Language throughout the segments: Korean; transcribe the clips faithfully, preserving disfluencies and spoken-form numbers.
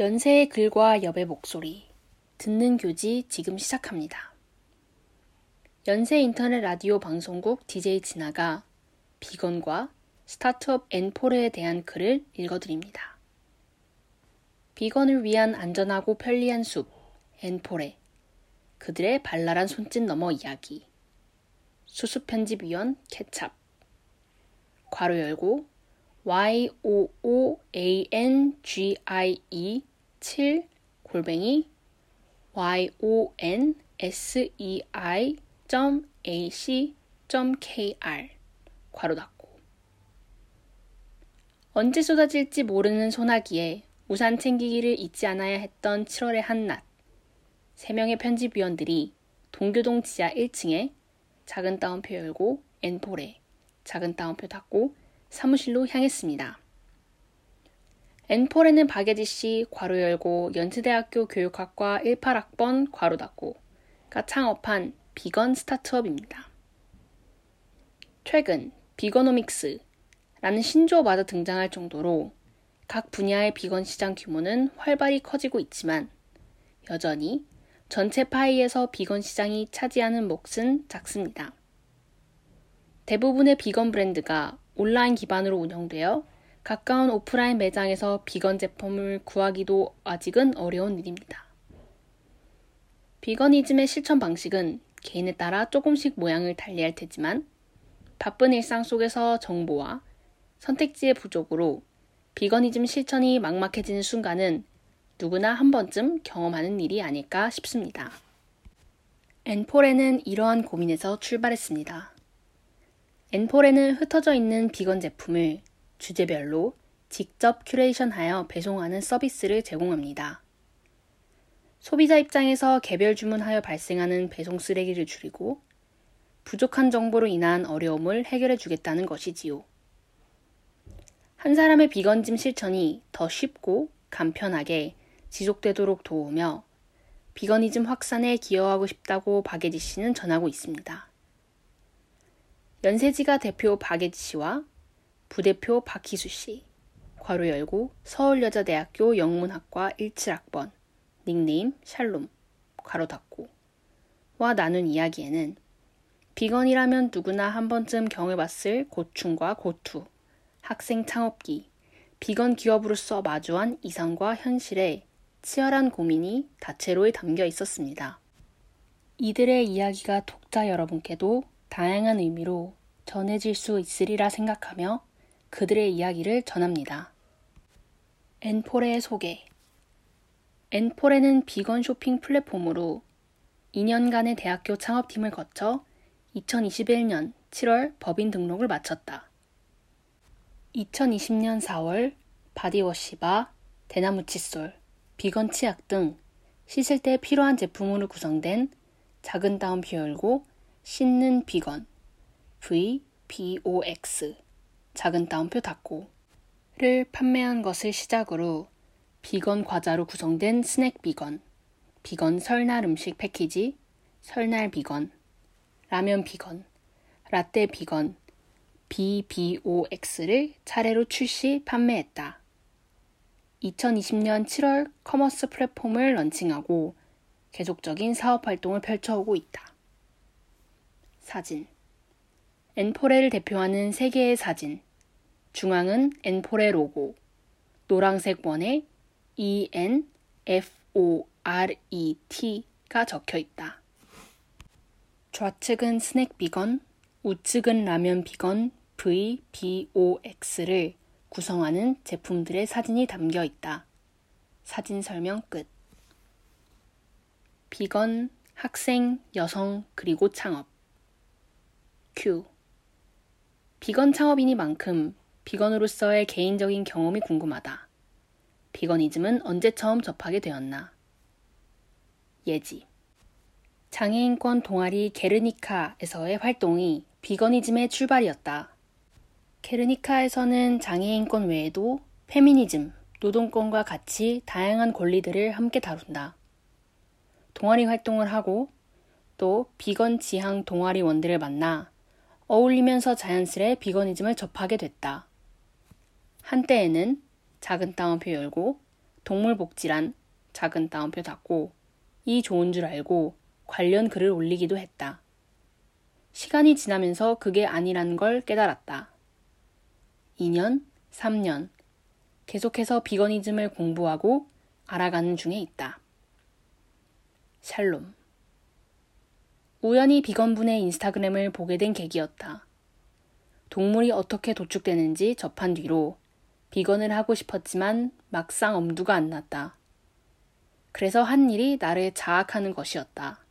연세의 글과 엽의 목소리, 듣는 교지 지금 시작합니다. 연세 인터넷 라디오 방송국 디제이 진아가 비건과 스타트업 엔포레에 대한 글을 읽어드립니다. 비건을 위한 안전하고 편리한 숲, 엔포레, 그들의 발랄한 손짓 너머 이야기. 수습편집위원 케찹. 괄호 열고 y-o-o-a-n-g-i-e 칠 골뱅이 y-o-n-s-e-i.ac.kr 괄호 닫고. 언제 쏟아질지 모르는 소나기에 우산 챙기기를 잊지 않아야 했던 칠월의 한 낮. 세 명의 편집위원들이 동교동 지하 일 층에 작은 따옴표 열고 엔포레, 작은 따옴표 닫고 사무실로 향했습니다. 엔포레는 박예지 씨 괄호 열고 연세대학교 교육학과 십팔 학번 괄호 닫고가 창업한 비건 스타트업입니다. 최근 비거노믹스라는 신조어마저 등장할 정도로 각 분야의 비건 시장 규모는 활발히 커지고 있지만 여전히 전체 파이에서 비건 시장이 차지하는 몫은 작습니다. 대부분의 비건 브랜드가 온라인 기반으로 운영되어 가까운 오프라인 매장에서 비건 제품을 구하기도 아직은 어려운 일입니다. 비거니즘의 실천 방식은 개인에 따라 조금씩 모양을 달리할 테지만 바쁜 일상 속에서 정보와 선택지의 부족으로 비거니즘 실천이 막막해지는 순간은 누구나 한 번쯤 경험하는 일이 아닐까 싶습니다. 엔포레는 이러한 고민에서 출발했습니다. 엔포레는 흩어져 있는 비건 제품을 주제별로 직접 큐레이션하여 배송하는 서비스를 제공합니다. 소비자 입장에서 개별 주문하여 발생하는 배송 쓰레기를 줄이고 부족한 정보로 인한 어려움을 해결해 주겠다는 것이지요. 한 사람의 비건짐 실천이 더 쉽고 간편하게 지속되도록 도우며 비거니즘 확산에 기여하고 싶다고 박예지 씨는 전하고 있습니다. 연세지가 대표 박예지 씨와 부대표 박희수 씨, 괄호 열고 서울여자대학교 영문학과 십칠 학번, 닉네임 샬롬, 괄호 닫고 와 나눈 이야기에는 비건이라면 누구나 한 번쯤 경험해봤을 고충과 고투, 학생 창업기, 비건 기업으로서 마주한 이상과 현실에 치열한 고민이 다채로이 담겨 있었습니다. 이들의 이야기가 독자 여러분께도 다양한 의미로 전해질 수 있으리라 생각하며 그들의 이야기를 전합니다. 엔포레의 소개. 엔포레는 비건 쇼핑 플랫폼으로 이 년간의 대학교 창업팀을 거쳐 이천이십일 년 칠월 법인 등록을 마쳤다. 이천이십 년 사월 바디워시바, 대나무 칫솔, 비건 치약 등 씻을 때 필요한 제품으로 구성된 작은 따옴표 열고 씻는 비건 브이비오엑스 작은 따옴표 닫고를 판매한 것을 시작으로 비건 과자로 구성된 스낵 비건, 비건 설날 음식 패키지, 설날 비건, 라면 비건, 라떼 비건, 브이비오엑스를 차례로 출시, 판매했다. 이천이십 년 칠월 커머스 플랫폼을 런칭하고 계속적인 사업활동을 펼쳐오고 있다. 사진. 엔포레를 대표하는 세 개의 사진. 중앙은 엔포레 로고. 노란색 원에 E-N-F-O-R-E-T가 적혀있다. 좌측은 스낵 비건, 우측은 라면 비건 브이비오엑스를 구성하는 제품들의 사진이 담겨 있다. 사진 설명 끝. 비건, 학생, 여성, 그리고 창업. Q. 비건 창업인이만큼 비건으로서의 개인적인 경험이 궁금하다. 비거니즘은 언제 처음 접하게 되었나? 예지. 장애인권 동아리 게르니카에서의 활동이 비거니즘의 출발이었다. 게르니카에서는 장애인권 외에도 페미니즘, 노동권과 같이 다양한 권리들을 함께 다룬다. 동아리 활동을 하고 또 비건 지향 동아리원들을 만나 어울리면서 자연스레 비거니즘을 접하게 됐다. 한때에는 작은 따옴표 열고 동물복지란 작은 따옴표 닫고 이 좋은 줄 알고 관련 글을 올리기도 했다. 시간이 지나면서 그게 아니라는 걸 깨달았다. 이 년, 삼 년 계속해서 비거니즘을 공부하고 알아가는 중에 있다. 샬롬. 우연히 비건분의 인스타그램을 보게 된 계기였다. 동물이 어떻게 도축되는지 접한 뒤로 비건을 하고 싶었지만 막상 엄두가 안 났다. 그래서 한 일이 나를 자학하는 것이었다.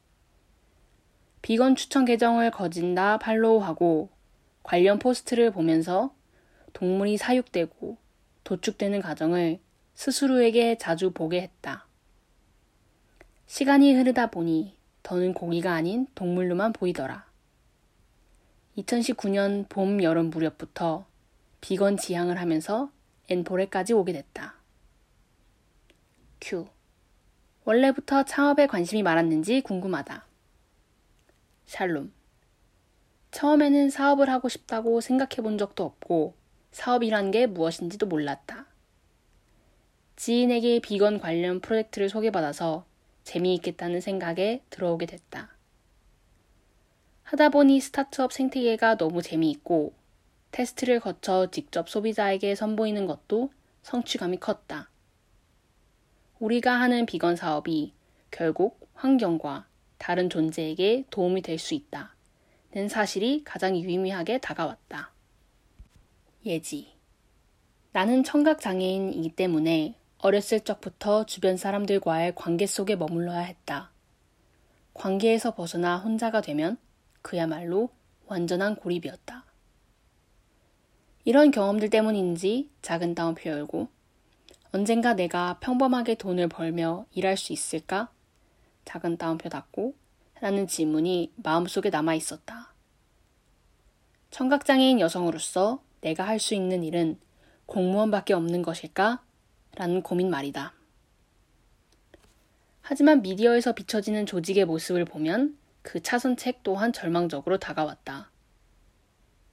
비건 추천 계정을 거진다 팔로우하고 관련 포스트를 보면서 동물이 사육되고 도축되는 과정을 스스로에게 자주 보게 했다. 시간이 흐르다 보니 더는 고기가 아닌 동물로만 보이더라. 이천십구 년 봄, 여름 무렵부터 비건 지향을 하면서 엔포레까지 오게 됐다. Q. 원래부터 창업에 관심이 많았는지 궁금하다. 샬롬. 처음에는 사업을 하고 싶다고 생각해 본 적도 없고 사업이란 게 무엇인지도 몰랐다. 지인에게 비건 관련 프로젝트를 소개받아서 재미있겠다는 생각에 들어오게 됐다. 하다 보니 스타트업 생태계가 너무 재미있고 테스트를 거쳐 직접 소비자에게 선보이는 것도 성취감이 컸다. 우리가 하는 비건 사업이 결국 환경과 다른 존재에게 도움이 될 수 있다는 사실이 가장 유의미하게 다가왔다. 예지. 나는 청각장애인이기 때문에 어렸을 적부터 주변 사람들과의 관계 속에 머물러야 했다. 관계에서 벗어나 혼자가 되면 그야말로 완전한 고립이었다. 이런 경험들 때문인지 작은 따옴표 열고 언젠가 내가 평범하게 돈을 벌며 일할 수 있을까? 작은 따옴표 닫고 라는 질문이 마음속에 남아있었다. 청각장애인 여성으로서 내가 할 수 있는 일은 공무원밖에 없는 것일까? 라는 고민 말이다. 하지만 미디어에서 비춰지는 조직의 모습을 보면 그 차선책 또한 절망적으로 다가왔다.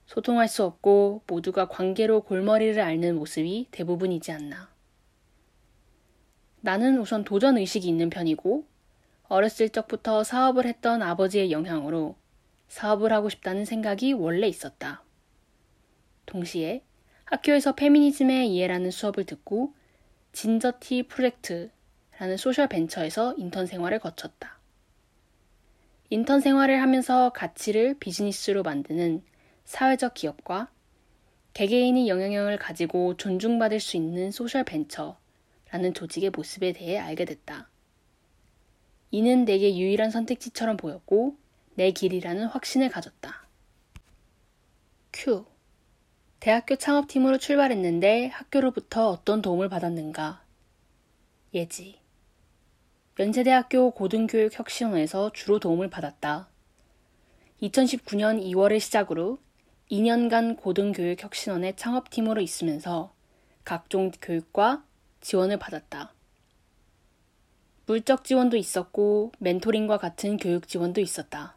소통할 수 없고 모두가 관계로 골머리를 앓는 모습이 대부분이지 않나. 나는 우선 도전의식이 있는 편이고 어렸을 적부터 사업을 했던 아버지의 영향으로 사업을 하고 싶다는 생각이 원래 있었다. 동시에 학교에서 페미니즘의 이해라는 수업을 듣고 진저티 프로젝트라는 소셜 벤처에서 인턴 생활을 거쳤다. 인턴 생활을 하면서 가치를 비즈니스로 만드는 사회적 기업과 개개인이 영향력을 가지고 존중받을 수 있는 소셜 벤처라는 조직의 모습에 대해 알게 됐다. 이는 내게 유일한 선택지처럼 보였고 내 길이라는 확신을 가졌다. Q. 대학교 창업팀으로 출발했는데 학교로부터 어떤 도움을 받았는가? 예지. 연세대학교 고등교육혁신원에서 주로 도움을 받았다. 이천십구 년 이 월을 시작으로 이 년간 고등교육혁신원의 창업팀으로 있으면서 각종 교육과 지원을 받았다. 물적 지원도 있었고 멘토링과 같은 교육 지원도 있었다.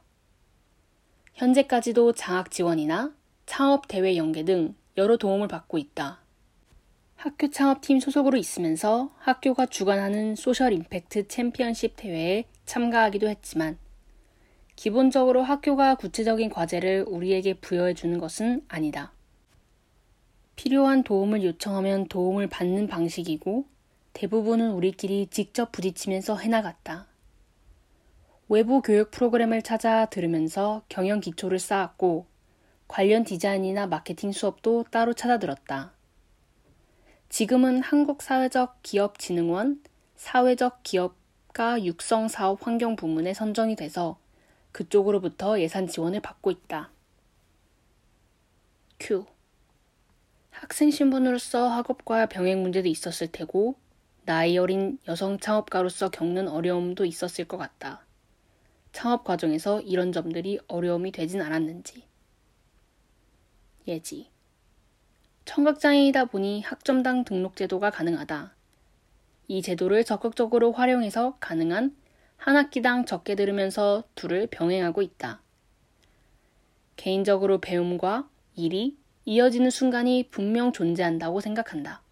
현재까지도 장학 지원이나 창업 대회 연계 등 여러 도움을 받고 있다. 학교 창업팀 소속으로 있으면서 학교가 주관하는 소셜 임팩트 챔피언십 대회에 참가하기도 했지만 기본적으로 학교가 구체적인 과제를 우리에게 부여해주는 것은 아니다. 필요한 도움을 요청하면 도움을 받는 방식이고 대부분은 우리끼리 직접 부딪히면서 해나갔다. 외부 교육 프로그램을 찾아 들으면서 경영 기초를 쌓았고 관련 디자인이나 마케팅 수업도 따로 찾아들었다. 지금은 한국사회적기업진흥원 사회적기업가 육성사업 환경 부문에 선정이 돼서 그쪽으로부터 예산 지원을 받고 있다. Q. 학생 신분으로서 학업과 병행 문제도 있었을 테고 나이 어린 여성 창업가로서 겪는 어려움도 있었을 것 같다. 창업 과정에서 이런 점들이 어려움이 되진 않았는지. 예지. 청각장애이다 보니 학점당 등록 제도가 가능하다. 이 제도를 적극적으로 활용해서 가능한 한 학기당 적게 들으면서 둘을 병행하고 있다. 개인적으로 배움과 일이 이어지는 순간이 분명 존재한다고 생각한다.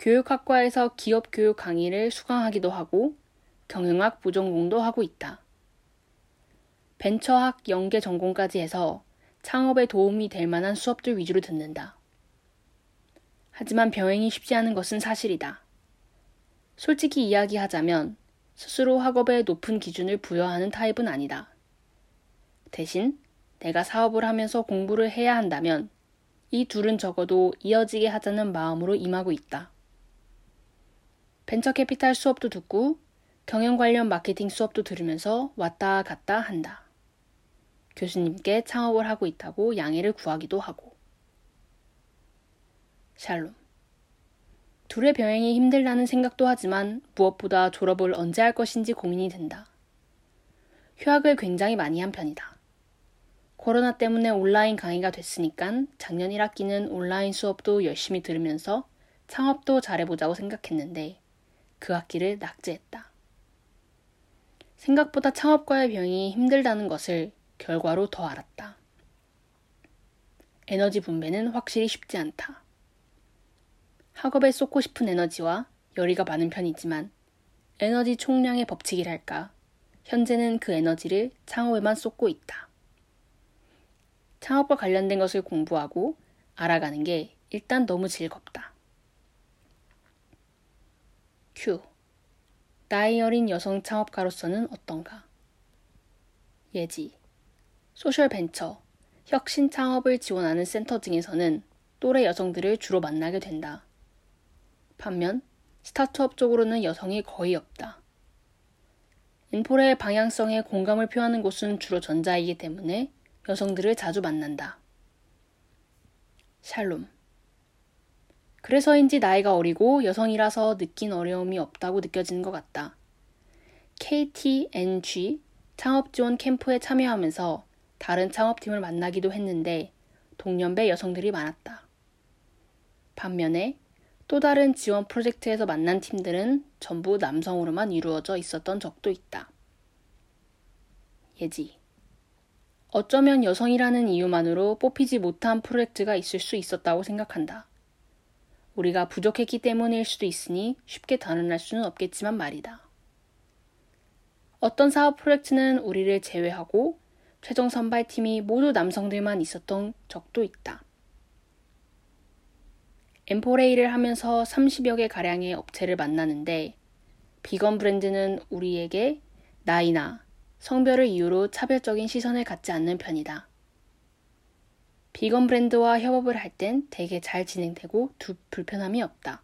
교육학과에서 기업교육 강의를 수강하기도 하고 경영학 부전공도 하고 있다. 벤처학 연계 전공까지 해서 창업에 도움이 될 만한 수업들 위주로 듣는다. 하지만 병행이 쉽지 않은 것은 사실이다. 솔직히 이야기하자면 스스로 학업에 높은 기준을 부여하는 타입은 아니다. 대신 내가 사업을 하면서 공부를 해야 한다면 이 둘은 적어도 이어지게 하자는 마음으로 임하고 있다. 벤처캐피탈 수업도 듣고 경영 관련 마케팅 수업도 들으면서 왔다 갔다 한다. 교수님께 창업을 하고 있다고 양해를 구하기도 하고. 샬롬. 둘의 병행이 힘들다는 생각도 하지만 무엇보다 졸업을 언제 할 것인지 고민이 된다. 휴학을 굉장히 많이 한 편이다. 코로나 때문에 온라인 강의가 됐으니까 작년 일 학기는 온라인 수업도 열심히 들으면서 창업도 잘해보자고 생각했는데 그 학기를 낙제했다. 생각보다 창업과의 병행이 힘들다는 것을 결과로 더 알았다. 에너지 분배는 확실히 쉽지 않다. 학업에 쏟고 싶은 에너지와 열의가 많은 편이지만 에너지 총량의 법칙이랄까 현재는 그 에너지를 창업에만 쏟고 있다. 창업과 관련된 것을 공부하고 알아가는 게 일단 너무 즐겁다. Q. 나이 어린 여성 창업가로서는 어떤가? 예지. 소셜벤처, 혁신 창업을 지원하는 센터 등에서는 또래 여성들을 주로 만나게 된다. 반면 스타트업 쪽으로는 여성이 거의 없다. 엔포레의 방향성에 공감을 표하는 곳은 주로 전자이기 때문에 여성들을 자주 만난다. 샬롬. 그래서인지 나이가 어리고 여성이라서 느낀 어려움이 없다고 느껴지는 것 같다. 케이티엔지 창업지원 캠프에 참여하면서 다른 창업팀을 만나기도 했는데 동년배 여성들이 많았다. 반면에 또 다른 지원 프로젝트에서 만난 팀들은 전부 남성으로만 이루어져 있었던 적도 있다. 예지. 어쩌면 여성이라는 이유만으로 뽑히지 못한 프로젝트가 있을 수 있었다고 생각한다. 우리가 부족했기 때문일 수도 있으니 쉽게 단언할 수는 없겠지만 말이다. 어떤 사업 프로젝트는 우리를 제외하고 최종 선발팀이 모두 남성들만 있었던 적도 있다. 엠포레이를 하면서 삼십여 개 가량의 업체를 만나는데 비건 브랜드는 우리에게 나이나 성별을 이유로 차별적인 시선을 갖지 않는 편이다. 비건 브랜드와 협업을 할 땐 되게 잘 진행되고 두 불편함이 없다.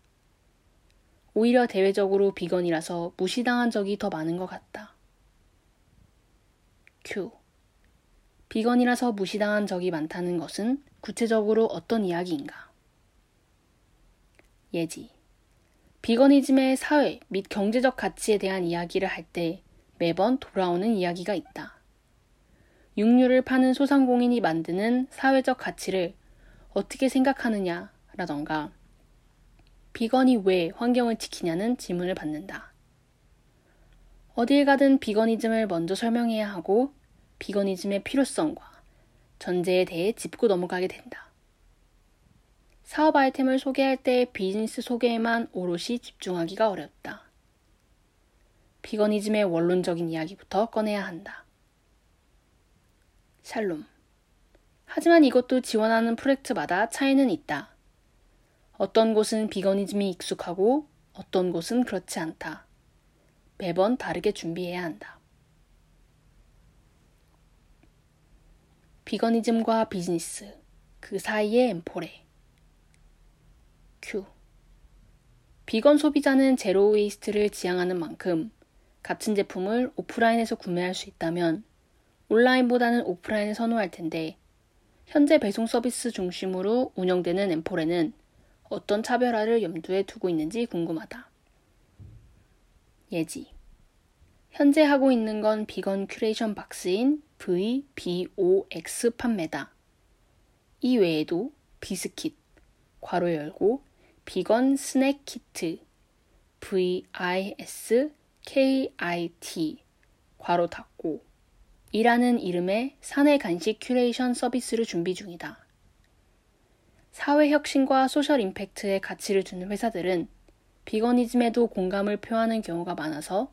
오히려 대외적으로 비건이라서 무시당한 적이 더 많은 것 같다. Q. 비건이라서 무시당한 적이 많다는 것은 구체적으로 어떤 이야기인가? 예지. 비거니즘의 사회 및 경제적 가치에 대한 이야기를 할 때 매번 돌아오는 이야기가 있다. 육류를 파는 소상공인이 만드는 사회적 가치를 어떻게 생각하느냐라던가 비건이 왜 환경을 지키냐는 질문을 받는다. 어딜 가든 비거니즘을 먼저 설명해야 하고 비거니즘의 필요성과 전제에 대해 짚고 넘어가게 된다. 사업 아이템을 소개할 때 비즈니스 소개에만 오롯이 집중하기가 어렵다. 비거니즘의 원론적인 이야기부터 꺼내야 한다. 샬롬. 하지만 이것도 지원하는 프로젝트마다 차이는 있다. 어떤 곳은 비거니즘이 익숙하고 어떤 곳은 그렇지 않다. 매번 다르게 준비해야 한다. 비거니즘과 비즈니스, 그 사이의 엔포레. Q. 비건 소비자는 제로 웨이스트를 지향하는 만큼 같은 제품을 오프라인에서 구매할 수 있다면 온라인보다는 오프라인을 선호할 텐데 현재 배송 서비스 중심으로 운영되는 엔포레는 어떤 차별화를 염두에 두고 있는지 궁금하다. 예지. 현재 하고 있는 건 비건 큐레이션 박스인 브이비오엑스 판매다. 이 외에도 비스킷, 괄호 열고, 비건 스낵 키트, 브이아이에스케이아이티, 괄호 닫고, 이라는 이름의 사내 간식 큐레이션 서비스를 준비 중이다. 사회혁신과 소셜 임팩트에 가치를 두는 회사들은 비거니즘에도 공감을 표하는 경우가 많아서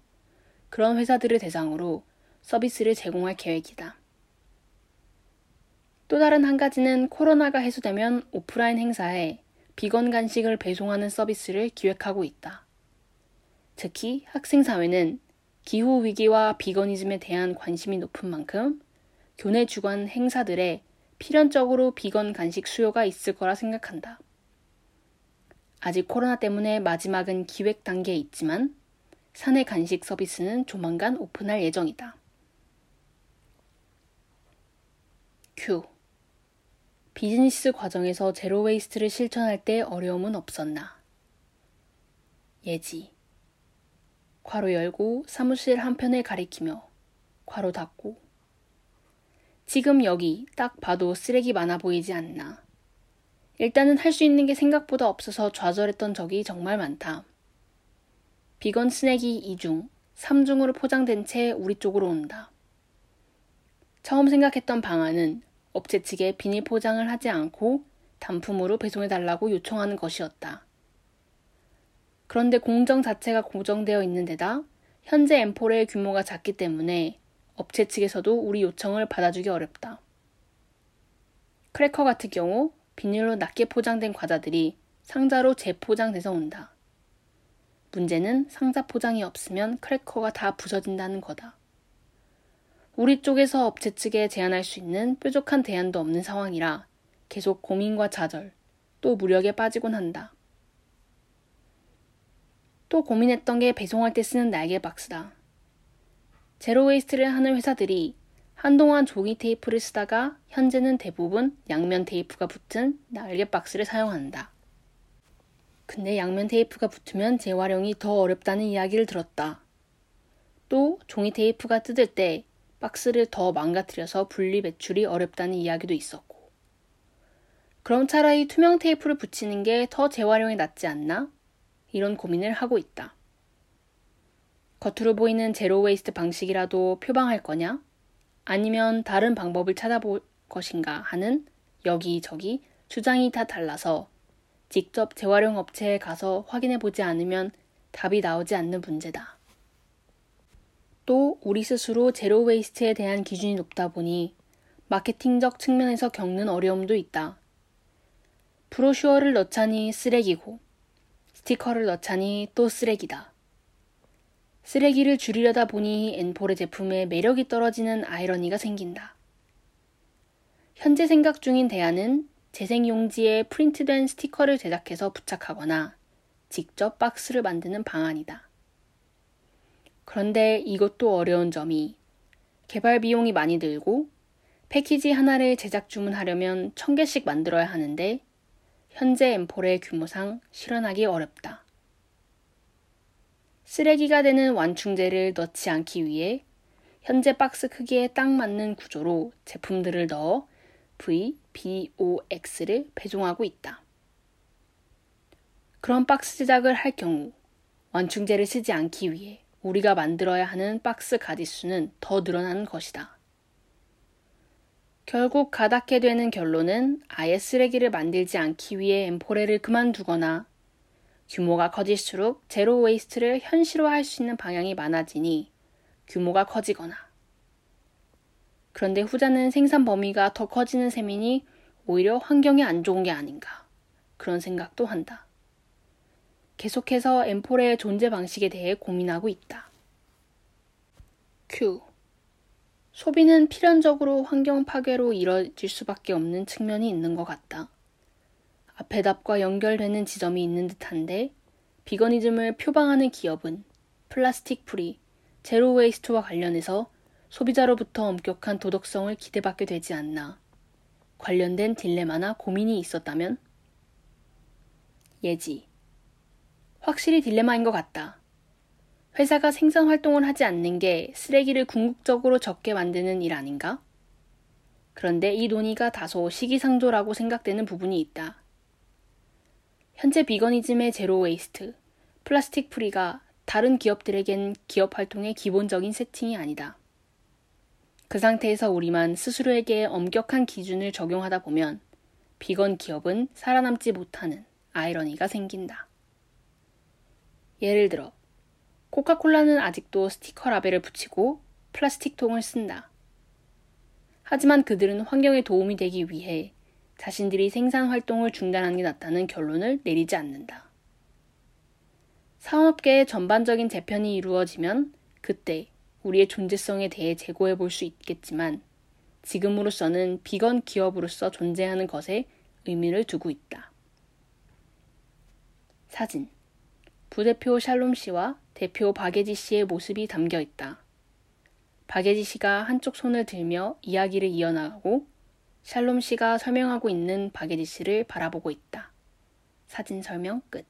그런 회사들을 대상으로 서비스를 제공할 계획이다. 또 다른 한 가지는 코로나가 해소되면 오프라인 행사에 비건 간식을 배송하는 서비스를 기획하고 있다. 특히 학생사회는 기후위기와 비거니즘에 대한 관심이 높은 만큼 교내 주관 행사들에 필연적으로 비건 간식 수요가 있을 거라 생각한다. 아직 코로나 때문에 마지막은 기획 단계에 있지만 사내 간식 서비스는 조만간 오픈할 예정이다. Q. 비즈니스 과정에서 제로웨이스트를 실천할 때 어려움은 없었나? 예지. 괄호 열고 사무실 한편을 가리키며 괄호 닫고. 지금 여기 딱 봐도 쓰레기 많아 보이지 않나? 일단은 할 수 있는 게 생각보다 없어서 좌절했던 적이 정말 많다. 비건 스낵이 이 중, 삼 중으로 포장된 채 우리 쪽으로 온다. 처음 생각했던 방안은 업체 측에 비닐 포장을 하지 않고 단품으로 배송해달라고 요청하는 것이었다. 그런데 공정 자체가 고정되어 있는 데다 현재 엔포레의 규모가 작기 때문에 업체 측에서도 우리 요청을 받아주기 어렵다. 크래커 같은 경우 비닐로 낮게 포장된 과자들이 상자로 재포장돼서 온다. 문제는 상자 포장이 없으면 크래커가 다 부서진다는 거다. 우리 쪽에서 업체 측에 제안할 수 있는 뾰족한 대안도 없는 상황이라 계속 고민과 좌절, 또 무력에 빠지곤 한다. 또 고민했던 게 배송할 때 쓰는 날개 박스다. 제로웨이스트를 하는 회사들이 한동안 종이 테이프를 쓰다가 현재는 대부분 양면 테이프가 붙은 날개 박스를 사용한다. 근데 양면 테이프가 붙으면 재활용이 더 어렵다는 이야기를 들었다. 또 종이 테이프가 뜯을 때 박스를 더 망가뜨려서 분리 배출이 어렵다는 이야기도 있었고. 그럼 차라리 투명 테이프를 붙이는 게 더 재활용이 낫지 않나? 이런 고민을 하고 있다. 겉으로 보이는 제로웨이스트 방식이라도 표방할 거냐? 아니면 다른 방법을 찾아볼 것인가 하는 여기저기 주장이 다 달라서 직접 재활용 업체에 가서 확인해보지 않으면 답이 나오지 않는 문제다. 또 우리 스스로 제로웨이스트에 대한 기준이 높다 보니 마케팅적 측면에서 겪는 어려움도 있다. 브로슈어를 넣자니 쓰레기고 스티커를 넣자니 또 쓰레기다. 쓰레기를 줄이려다 보니 엔포레 제품의 매력이 떨어지는 아이러니가 생긴다. 현재 생각 중인 대안은 재생용지에 프린트된 스티커를 제작해서 부착하거나 직접 박스를 만드는 방안이다. 그런데 이것도 어려운 점이 개발 비용이 많이 들고 패키지 하나를 제작 주문하려면 천 개씩 만들어야 하는데 현재 엔포레의 규모상 실현하기 어렵다. 쓰레기가 되는 완충제를 넣지 않기 위해 현재 박스 크기에 딱 맞는 구조로 제품들을 넣어 브이비오엑스를 배송하고 있다. 그런 박스 제작을 할 경우 완충제를 쓰지 않기 위해 우리가 만들어야 하는 박스 가짓수는 더 늘어나는 것이다. 결국 가닥게 되는 결론은 아예 쓰레기를 만들지 않기 위해 엔포레를 그만두거나 규모가 커질수록 제로웨이스트를 현실화할 수 있는 방향이 많아지니 규모가 커지거나, 그런데 후자는 생산 범위가 더 커지는 셈이니 오히려 환경에 안 좋은 게 아닌가, 그런 생각도 한다. 계속해서 엔포레의 존재 방식에 대해 고민하고 있다. Q. 소비는 필연적으로 환경 파괴로 이뤄질 수밖에 없는 측면이 있는 것 같다. 앞의 답과 연결되는 지점이 있는 듯한데 비거니즘을 표방하는 기업은 플라스틱 프리, 제로 웨이스트와 관련해서 소비자로부터 엄격한 도덕성을 기대받게 되지 않나, 관련된 딜레마나 고민이 있었다면? 예지. 확실히 딜레마인 것 같다. 회사가 생산 활동을 하지 않는 게 쓰레기를 궁극적으로 적게 만드는 일 아닌가? 그런데 이 논의가 다소 시기상조라고 생각되는 부분이 있다. 현재 비거니즘의 제로 웨이스트, 플라스틱 프리가 다른 기업들에겐 기업 활동의 기본적인 세팅이 아니다. 그 상태에서 우리만 스스로에게 엄격한 기준을 적용하다 보면 비건 기업은 살아남지 못하는 아이러니가 생긴다. 예를 들어 코카콜라는 아직도 스티커 라벨을 붙이고 플라스틱 통을 쓴다. 하지만 그들은 환경에 도움이 되기 위해 자신들이 생산 활동을 중단하는 게 낫다는 결론을 내리지 않는다. 산업계의 전반적인 재편이 이루어지면 그때 우리의 존재성에 대해 재고해 볼 수 있겠지만 지금으로서는 비건 기업으로서 존재하는 것에 의미를 두고 있다. 사진. 부대표 샬롬 씨와 대표 박예지 씨의 모습이 담겨 있다. 박예지 씨가 한쪽 손을 들며 이야기를 이어나가고 샬롬 씨가 설명하고 있는 박예지 씨를 바라보고 있다. 사진 설명 끝.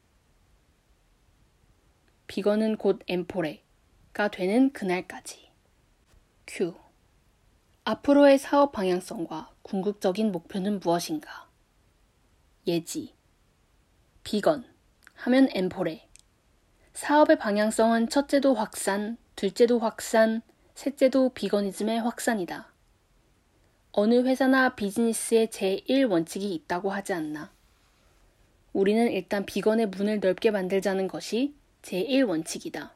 비건은 곧 엔포레가 되는 그날까지. Q. 앞으로의 사업 방향성과 궁극적인 목표는 무엇인가? 예지. 비건 하면 엔포레. 사업의 방향성은 첫째도 확산, 둘째도 확산, 셋째도 비건이즘의 확산이다. 어느 회사나 비즈니스에 제일 원칙이 있다고 하지 않나. 우리는 일단 비건의 문을 넓게 만들자는 것이 제일 원칙이다.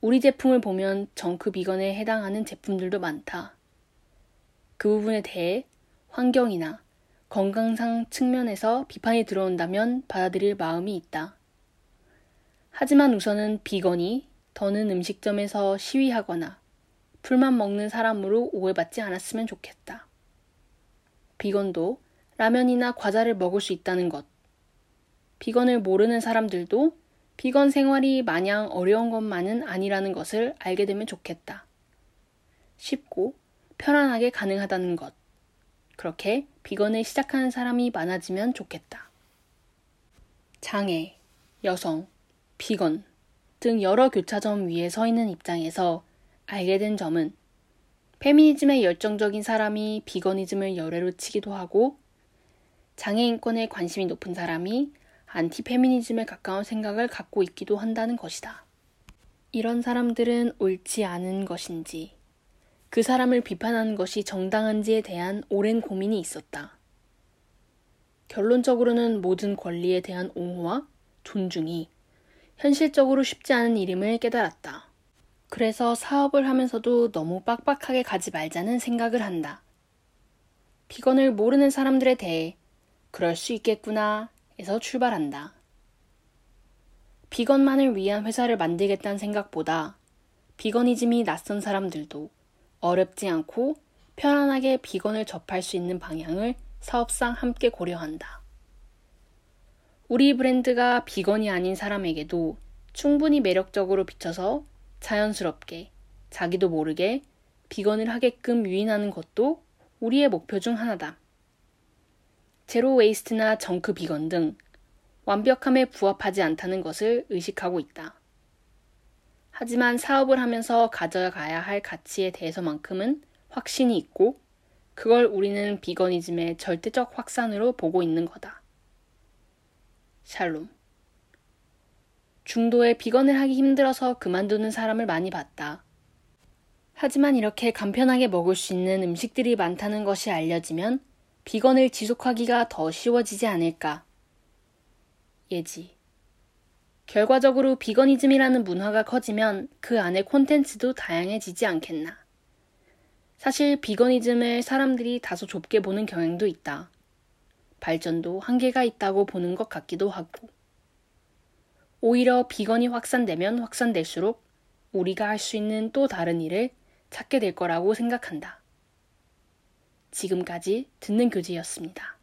우리 제품을 보면 정크 비건에 해당하는 제품들도 많다. 그 부분에 대해 환경이나 건강상 측면에서 비판이 들어온다면 받아들일 마음이 있다. 하지만 우선은 비건이 더는 음식점에서 시위하거나 풀만 먹는 사람으로 오해받지 않았으면 좋겠다. 비건도 라면이나 과자를 먹을 수 있다는 것. 비건을 모르는 사람들도 비건 생활이 마냥 어려운 것만은 아니라는 것을 알게 되면 좋겠다. 쉽고 편안하게 가능하다는 것. 그렇게 비건을 시작하는 사람이 많아지면 좋겠다. 장애, 여성, 비건 등 여러 교차점 위에 서 있는 입장에서 알게 된 점은 페미니즘에 열정적인 사람이 비거니즘을 열애로 치기도 하고 장애인권에 관심이 높은 사람이 안티페미니즘에 가까운 생각을 갖고 있기도 한다는 것이다. 이런 사람들은 옳지 않은 것인지 그 사람을 비판하는 것이 정당한지에 대한 오랜 고민이 있었다. 결론적으로는 모든 권리에 대한 옹호와 존중이 현실적으로 쉽지 않은 일임을 깨달았다. 그래서 사업을 하면서도 너무 빡빡하게 가지 말자는 생각을 한다. 비건을 모르는 사람들에 대해 그럴 수 있겠구나 에서 출발한다. 비건만을 위한 회사를 만들겠다는 생각보다 비거니즘이 낯선 사람들도 어렵지 않고 편안하게 비건을 접할 수 있는 방향을 사업상 함께 고려한다. 우리 브랜드가 비건이 아닌 사람에게도 충분히 매력적으로 비춰서 자연스럽게 자기도 모르게 비건을 하게끔 유인하는 것도 우리의 목표 중 하나다. 제로 웨이스트나 정크 비건 등 완벽함에 부합하지 않다는 것을 의식하고 있다. 하지만 사업을 하면서 가져가야 할 가치에 대해서만큼은 확신이 있고 그걸 우리는 비거니즘의 절대적 확산으로 보고 있는 거다. 샬롬. 중도에 비건을 하기 힘들어서 그만두는 사람을 많이 봤다. 하지만 이렇게 간편하게 먹을 수 있는 음식들이 많다는 것이 알려지면 비건을 지속하기가 더 쉬워지지 않을까. 예지. 결과적으로 비거니즘이라는 문화가 커지면 그 안에 콘텐츠도 다양해지지 않겠나. 사실 비거니즘을 사람들이 다소 좁게 보는 경향도 있다. 발전도 한계가 있다고 보는 것 같기도 하고. 오히려 비건이 확산되면 확산될수록 우리가 할 수 있는 또 다른 일을 찾게 될 거라고 생각한다. 지금까지 듣는 교재였습니다.